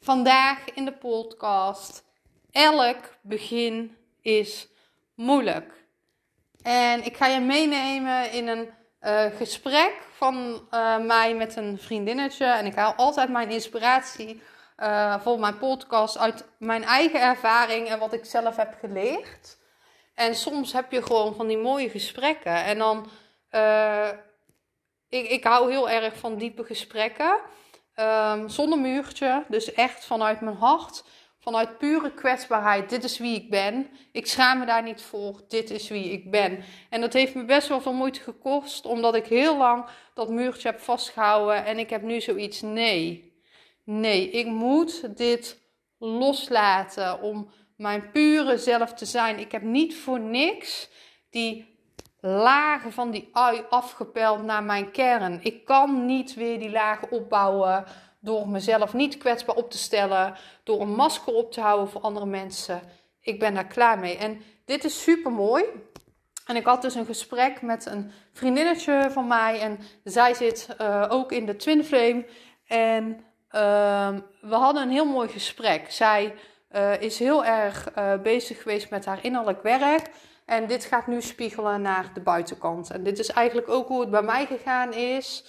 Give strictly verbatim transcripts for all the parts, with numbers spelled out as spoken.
Vandaag in de podcast: elk begin is moeilijk. En ik ga je meenemen in een uh, gesprek van uh, mij met een vriendinnetje. En ik haal altijd mijn inspiratie uh, voor mijn podcast uit mijn eigen ervaring en wat ik zelf heb geleerd. En soms heb je gewoon van die mooie gesprekken. En dan, uh, ik, ik hou heel erg van diepe gesprekken. Um, zonder muurtje, dus echt vanuit mijn hart, vanuit pure kwetsbaarheid. Dit is wie ik ben. Ik schaam me daar niet voor. Dit is wie ik ben. En dat heeft me best wel veel moeite gekost, omdat ik heel lang dat muurtje heb vastgehouden en ik heb nu zoiets. Nee, nee, ik moet dit loslaten om mijn pure zelf te zijn. Ik heb niet voor niks die lagen van die ui afgepeld naar mijn kern. Ik kan niet weer die lagen opbouwen door mezelf niet kwetsbaar op te stellen, door een masker op te houden voor andere mensen. Ik ben daar klaar mee. En dit is super mooi. En ik had dus een gesprek met een vriendinnetje van mij en zij zit uh, ook in de Twin Flame. En uh, we hadden een heel mooi gesprek. Zij uh, is heel erg uh, bezig geweest met haar innerlijk werk. En dit gaat nu spiegelen naar de buitenkant. En dit is eigenlijk ook hoe het bij mij gegaan is.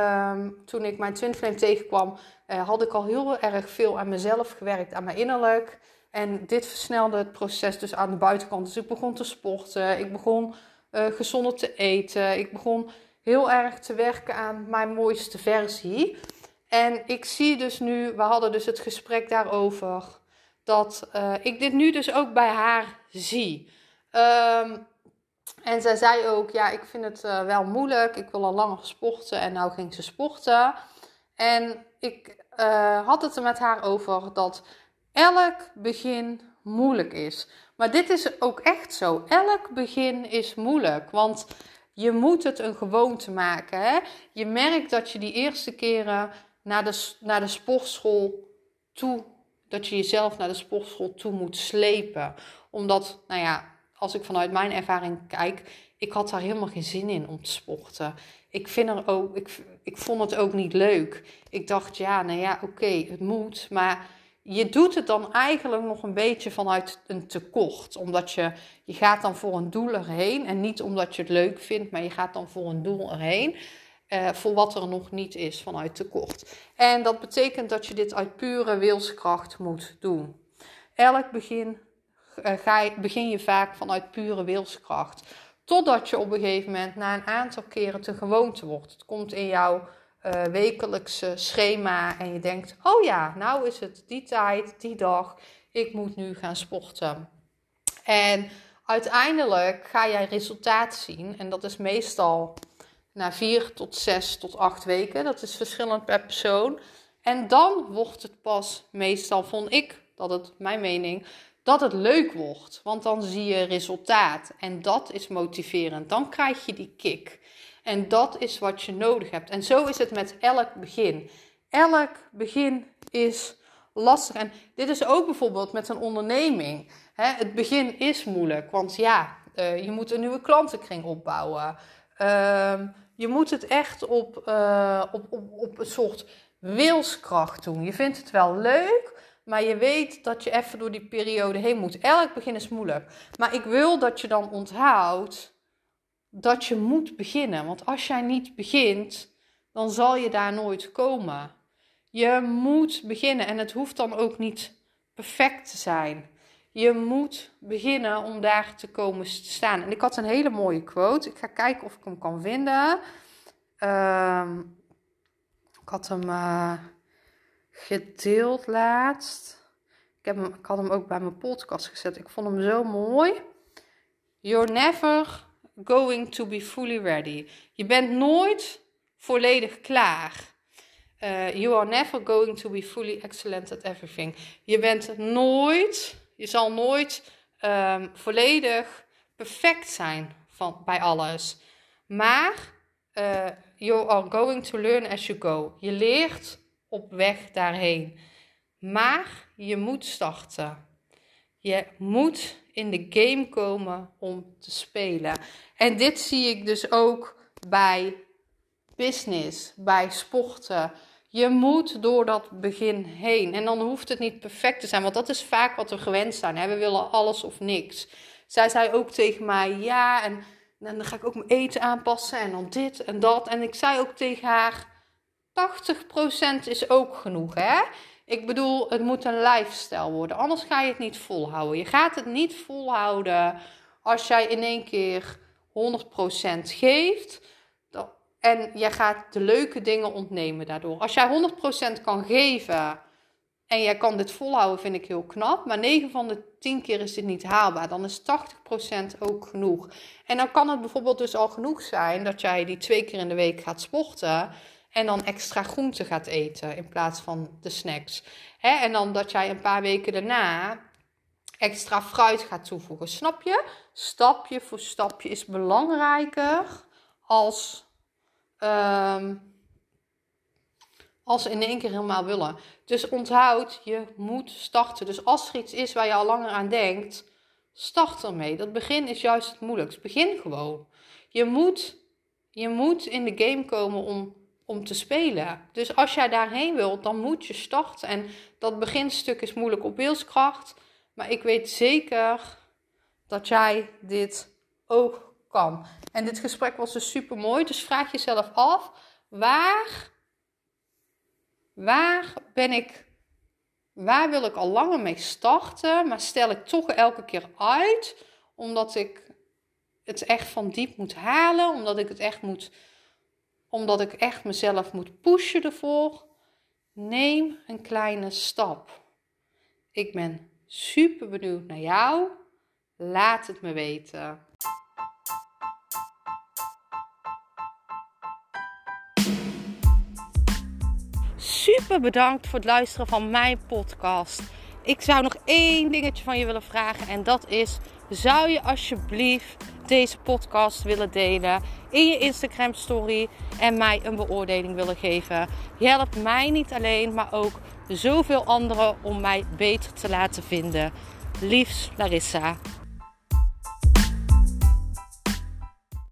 Um, toen ik mijn Twin Flame tegenkwam, uh, had ik al heel erg veel aan mezelf gewerkt, aan mijn innerlijk. En dit versnelde het proces dus aan de buitenkant. Dus ik begon te sporten, ik begon uh, gezonder te eten. Ik begon heel erg te werken aan mijn mooiste versie. En ik zie dus nu, we hadden dus het gesprek daarover, dat uh, ik dit nu dus ook bij haar zie. Um, en zij zei ook, ja, ik vind het uh, wel moeilijk, ik wil al langer sporten en nou ging ze sporten. En ik uh, had het er met haar over dat elk begin moeilijk is. Maar dit is ook echt zo, elk begin is moeilijk, want je moet het een gewoonte maken. Hè? Je merkt dat je die eerste keren naar de, naar de sportschool toe, dat je jezelf naar de sportschool toe moet slepen. Omdat, nou ja, als ik vanuit mijn ervaring kijk, ik had daar helemaal geen zin in om te sporten. Ik, vind er ook, ik, ik vond het ook niet leuk. Ik dacht, ja, nou ja, oké, okay, het moet. Maar je doet het dan eigenlijk nog een beetje vanuit een tekort. Omdat je, je gaat dan voor een doel erheen. En niet omdat je het leuk vindt, maar je gaat dan voor een doel erheen. Eh, voor wat er nog niet is vanuit tekort. En dat betekent dat je dit uit pure wilskracht moet doen. Elk begin... Ga je, begin je vaak vanuit pure wilskracht. Totdat je op een gegeven moment na een aantal keren te gewoonte wordt. Het komt in jouw uh, wekelijkse schema en je denkt, oh ja, nou is het die tijd, die dag. Ik moet nu gaan sporten. En uiteindelijk ga jij resultaat zien. En dat is meestal na vier tot zes tot acht weken. Dat is verschillend per persoon. En dan wordt het pas, meestal vond ik, dat het mijn mening... dat het leuk wordt, want dan zie je resultaat en dat is motiverend. Dan krijg je die kick en dat is wat je nodig hebt. En zo is het met elk begin. Elk begin is lastig en dit is ook bijvoorbeeld met een onderneming. Het begin is moeilijk, want ja, je moet een nieuwe klantenkring opbouwen. Je moet het echt op, op, op, op een soort wilskracht doen. Je vindt het wel leuk... maar je weet dat je even door die periode heen moet. Elk begin is moeilijk. Maar ik wil dat je dan onthoudt dat je moet beginnen. Want als jij niet begint, dan zal je daar nooit komen. Je moet beginnen. En het hoeft dan ook niet perfect te zijn. Je moet beginnen om daar te komen te staan. En ik had een hele mooie quote. Ik ga kijken of ik hem kan vinden. Uh, ik had hem... Uh... gedeeld laatst. Ik, heb hem, ik had hem ook bij mijn podcast gezet. Ik vond hem zo mooi. You're never going to be fully ready. Je bent nooit volledig klaar. Uh, you are never going to be fully excellent at everything. Je bent nooit, je zal nooit um, volledig perfect zijn van, bij alles. Maar uh, you are going to learn as you go. Je leert op weg daarheen. Maar je moet starten. Je moet in de game komen om te spelen. En dit zie ik dus ook bij business, bij sporten. Je moet door dat begin heen. En dan hoeft het niet perfect te zijn. Want dat is vaak wat we gewend zijn. Hè? We willen alles of niks. Zij zei ook tegen mij, ja, en, en dan ga ik ook mijn eten aanpassen. En dan dit en dat. En ik zei ook tegen haar, tachtig procent is ook genoeg, hè? Ik bedoel, het moet een lifestyle worden. Anders ga je het niet volhouden. Je gaat het niet volhouden als jij in één keer honderd procent geeft. En jij gaat de leuke dingen ontnemen daardoor. Als jij honderd procent kan geven en jij kan dit volhouden, vind ik heel knap. Maar negen van de tien keer is dit niet haalbaar. Dan is tachtig procent ook genoeg. En dan kan het bijvoorbeeld dus al genoeg zijn dat jij die twee keer in de week gaat sporten. En dan extra groente gaat eten in plaats van de snacks. Hè? En dan dat jij een paar weken daarna extra fruit gaat toevoegen. Snap je? Stapje voor stapje is belangrijker als, um, als in één keer helemaal willen. Dus onthoud, je moet starten. Dus als er iets is waar je al langer aan denkt, start ermee. Dat begin is juist het moeilijkst. Begin gewoon. Je moet, je moet in de game komen om... om te spelen. Dus als jij daarheen wilt, dan moet je starten. En dat beginstuk is moeilijk op wilskracht. Maar ik weet zeker dat jij dit ook kan. En dit gesprek was dus super mooi. Dus vraag jezelf af, waar, waar ben ik, waar wil ik al langer mee starten, maar stel ik toch elke keer uit, omdat ik het echt van diep moet halen, omdat ik het echt moet Omdat ik echt mezelf moet pushen ervoor. Neem een kleine stap. Ik ben super benieuwd naar jou. Laat het me weten. Super bedankt voor het luisteren van mijn podcast. Ik zou nog één dingetje van je willen vragen. En dat is, zou je alsjeblieft deze podcast willen delen in je Instagram story en mij een beoordeling willen geven. Je helpt mij niet alleen, maar ook zoveel anderen om mij beter te laten vinden. Liefs, Larissa.